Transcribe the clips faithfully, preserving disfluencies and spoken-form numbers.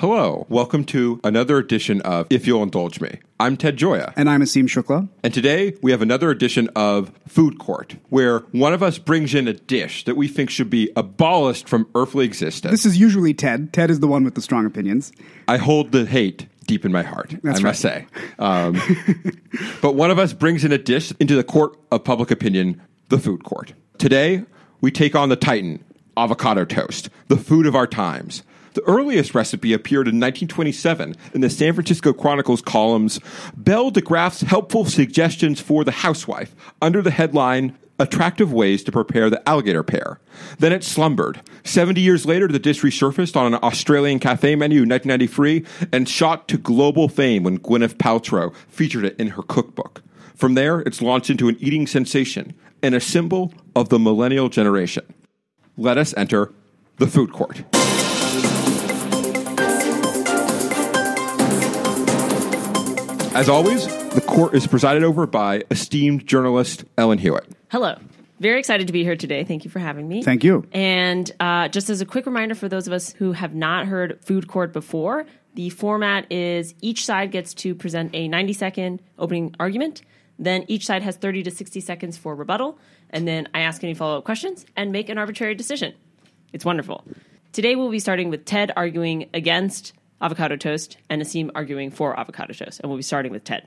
Hello, welcome to another edition of If You'll Indulge Me. I'm Ted Gioia. And I'm Asim Shukla. And today we have another edition of Food Court, where one of us brings in a dish that we think should be abolished from earthly existence. This is usually Ted. Ted is the one with the strong opinions. I hold the hate deep in my heart, That's I must right. say. Um, but one of us brings in a dish into the court of public opinion, the food court. Today, we take on the Titan, avocado toast, the food of our times. The earliest recipe appeared in nineteen twenty-seven in the San Francisco Chronicle's columns Belle de Graaf's Helpful Suggestions for the Housewife under the headline Attractive Ways to Prepare the Alligator Pear. Then it slumbered. seventy years later, the dish resurfaced on an Australian cafe menu in nineteen ninety-three and shot to global fame when Gwyneth Paltrow featured it in her cookbook. From there, it's launched into an eating sensation and a symbol of the millennial generation. Let us enter the food court. As always, the court is presided over by esteemed journalist Ellen Hewitt. Hello. Very excited to be here today. Thank you for having me. Thank you. And uh, just as a quick reminder for those of us who have not heard food court before, the format is each side gets to present a ninety-second opening argument. Then each side has thirty to sixty seconds for rebuttal. And then I ask any follow-up questions and make an arbitrary decision. It's wonderful. Today we'll be starting with Ted arguing against avocado toast, and Asim arguing for avocado toast. And we'll be starting with Ted.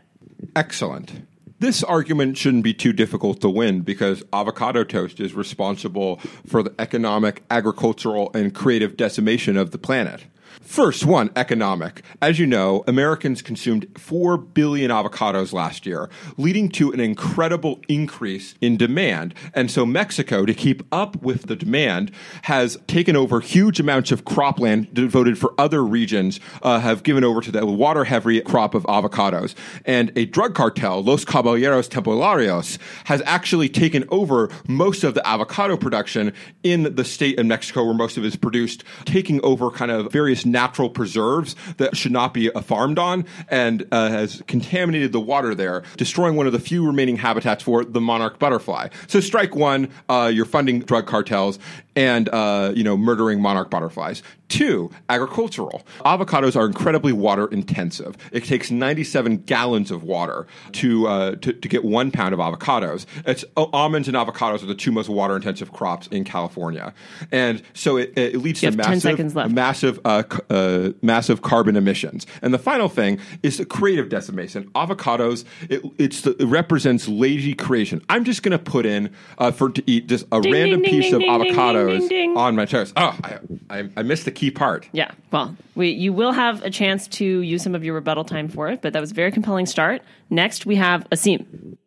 Excellent. This argument shouldn't be too difficult to win because avocado toast is responsible for the economic, agricultural, and creative decimation of the planet. First one, economic. As you know, Americans consumed four billion avocados last year, leading to an incredible increase in demand. And so Mexico, to keep up with the demand, has taken over huge amounts of cropland devoted for other regions, uh, have given over to the water-heavy crop of avocados. And a drug cartel, Los Caballeros Templarios, has actually taken over most of the avocado production in the state of Mexico where most of it is produced, taking over kind of various natural preserves that should not be uh, farmed on and uh, has contaminated the water there, destroying one of the few remaining habitats for the monarch butterfly. So strike one, uh, you're funding drug cartels and, uh, you know, murdering monarch butterflies. Two, agricultural. Avocados are incredibly water intensive. It takes ninety-seven gallons of water to, uh, to, to get one pound of avocados. It's almonds and avocados are the two most water intensive crops in California. And so it, it leads you to massive, massive, uh, Uh, massive carbon emissions. And the final thing is the creative decimation. Avocados, it, it's the, it represents lazy creation. I'm just going to put in uh, for to eat just a ding, random ding, piece ding, of ding, avocados ding, ding, ding. on my toast. Oh, I, I, I missed the key part. Yeah, well, we, you will have a chance to use some of your rebuttal time for it, but that was a very compelling start. Next, we have Asim.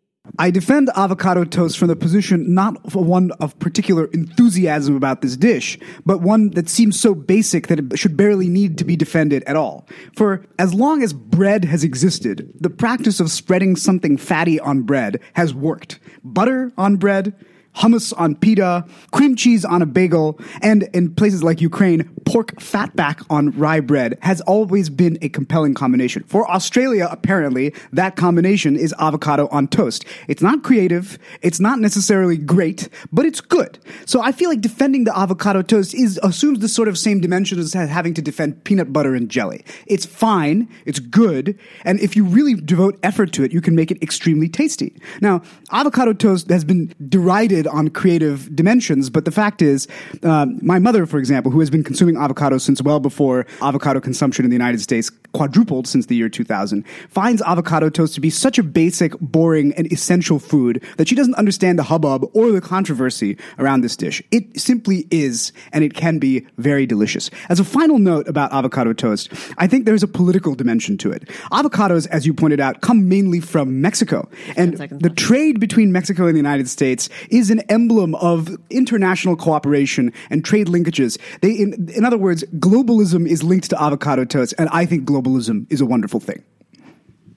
I defend avocado toast from the position not for one of particular enthusiasm about this dish, but one that seems so basic that it should barely need to be defended at all. For as long as bread has existed, the practice of spreading something fatty on bread has worked. Butter on bread, hummus on pita, cream cheese on a bagel, and in places like Ukraine, pork fatback on rye bread has always been a compelling combination. For Australia, apparently, that combination is avocado on toast. It's not creative, it's not necessarily great, but it's good. So I feel like defending the avocado toast is assumes the sort of same dimension as having to defend peanut butter and jelly. It's fine, it's good, and if you really devote effort to it, you can make it extremely tasty. Now, avocado toast has been derided on creative dimensions, but the fact is, uh, my mother, for example, who has been consuming avocado since well before avocado consumption in the United States quadrupled since the year two thousand, finds avocado toast to be such a basic, boring, and essential food that she doesn't understand the hubbub or the controversy around this dish. It simply is, and it can be very delicious. As a final note about avocado toast, I think there's a political dimension to it. Avocados, as you pointed out, come mainly from Mexico, and the trade between Mexico and the United States is an an emblem of international cooperation and trade linkages. They, in, in other words, globalism is linked to avocado toast, and I think globalism is a wonderful thing.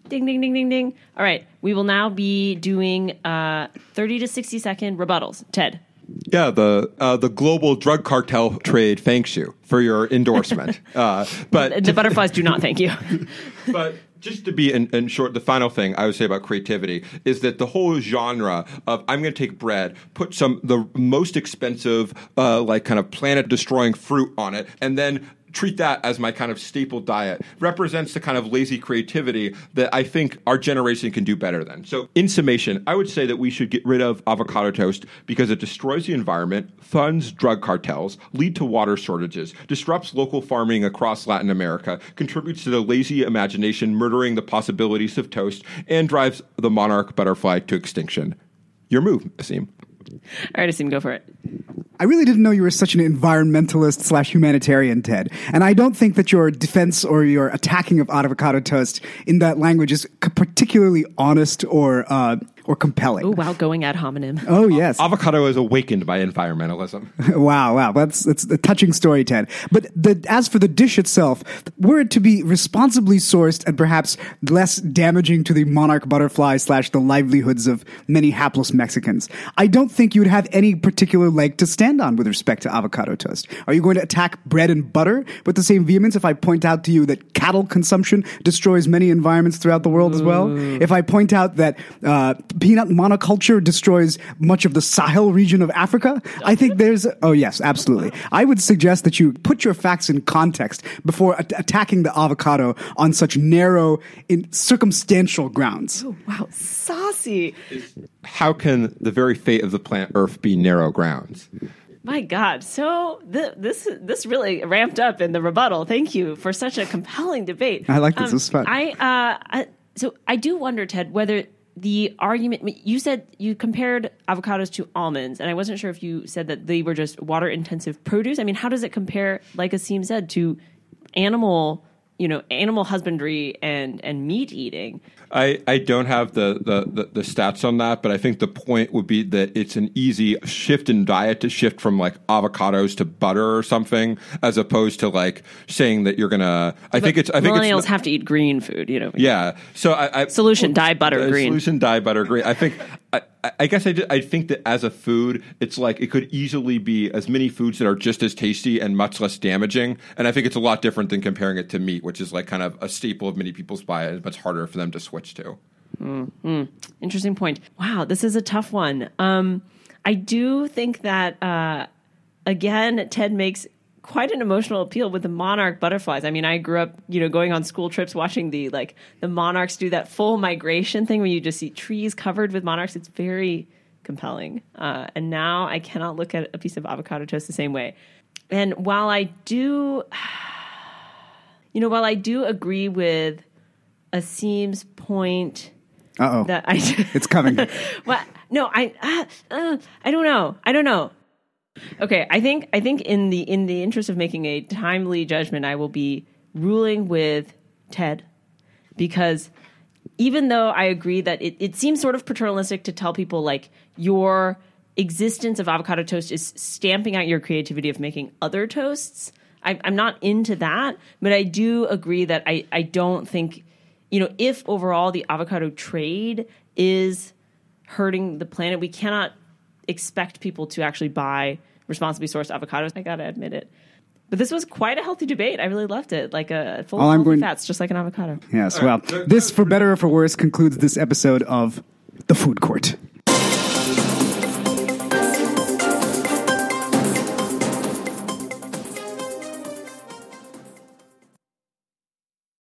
Ding, ding, ding, ding, ding. All right. We will now be doing uh, thirty to sixty second rebuttals. Ted. Yeah, the uh, the global drug cartel trade thanks you for your endorsement. uh, but The butterflies do not thank you. But just to be in, in short, the final thing I would say about creativity is that the whole genre of I'm going to take bread, put some the most expensive, uh, like kind of planet-destroying fruit on it, and then treat that as my kind of staple diet, represents the kind of lazy creativity that I think our generation can do better than. So in summation, I would say that we should get rid of avocado toast because it destroys the environment, funds drug cartels, lead to water shortages, disrupts local farming across Latin America, contributes to the lazy imagination murdering the possibilities of toast, and drives the monarch butterfly to extinction. Your move, Asim. All right, Asim, go for it. I really didn't know you were such an environmentalist slash humanitarian, Ted. And I don't think that your defense or your attacking of avocado toast in that language is particularly honest or uh, or compelling. Oh, wow, going ad hominem. Oh, yes. Avocado is awakened by environmentalism. Wow, wow. That's, that's a touching story, Ted. But the, as for the dish itself, were it to be responsibly sourced and perhaps less damaging to the monarch butterfly slash the livelihoods of many hapless Mexicans, I don't think you would have any particular leg to stand on with respect to avocado toast. Are you going to attack bread and butter with the same vehemence if I point out to you that cattle consumption destroys many environments throughout the world as well? If I point out that uh, peanut monoculture destroys much of the Sahel region of Africa? I think there's... Oh, yes, absolutely. I would suggest that you put your facts in context before at- attacking the avocado on such narrow, in- circumstantial grounds. Oh, wow, saucy. How can the very fate of the planet Earth be narrow grounds? My God. So th- this this really ramped up in the rebuttal. Thank you for such a compelling debate. I like this. Um, this was fun. I, uh, I, so I do wonder, Ted, whether... the argument, you said you compared avocados to almonds, and I wasn't sure if you said that they were just water-intensive produce. I mean, how does it compare, like Asim said, to animal, you know, animal husbandry and, and meat eating? I, I don't have the, the, the, the stats on that, but I think the point would be that it's an easy shift in diet to shift from like avocados to butter or something, as opposed to like saying that you're gonna. I but think it's. I think millennials it's, have to eat green food, you know. Yeah. So I, I solution well, dye butter uh, green. Solution dye butter green. I think. I, I guess I, just, I think that as a food, it's like it could easily be as many foods that are just as tasty and much less damaging. And I think it's a lot different than comparing it to meat, which is like kind of a staple of many people's diet. It's much harder for them to switch to. Mm-hmm. Interesting point. Wow, this is a tough one. Um, I do think that, uh, again, Ted makes quite an emotional appeal with the monarch butterflies. I mean, I grew up, you know, going on school trips, watching the, like, the monarchs do that full migration thing where you just see trees covered with monarchs. It's very compelling. Uh, and now I cannot look at a piece of avocado toast the same way. And while I do, you know, while I do agree with Asim's point. Uh-oh. That I, it's coming. Well, no, I, uh, I don't know. I don't know. Okay, I think I think in the in the interest of making a timely judgment, I will be ruling with Ted, because even though I agree that it, it seems sort of paternalistic to tell people like your existence of avocado toast is stamping out your creativity of making other toasts, I, I'm not into that, but I do agree that I, I don't think, you know, if overall the avocado trade is hurting the planet, we cannot expect people to actually buy responsibly sourced avocados. I gotta admit it. But this was quite a healthy debate. I really loved it. Like a full of going... fats, just like an avocado. Yes, well, this, for better or for worse, concludes this episode of The Food Court.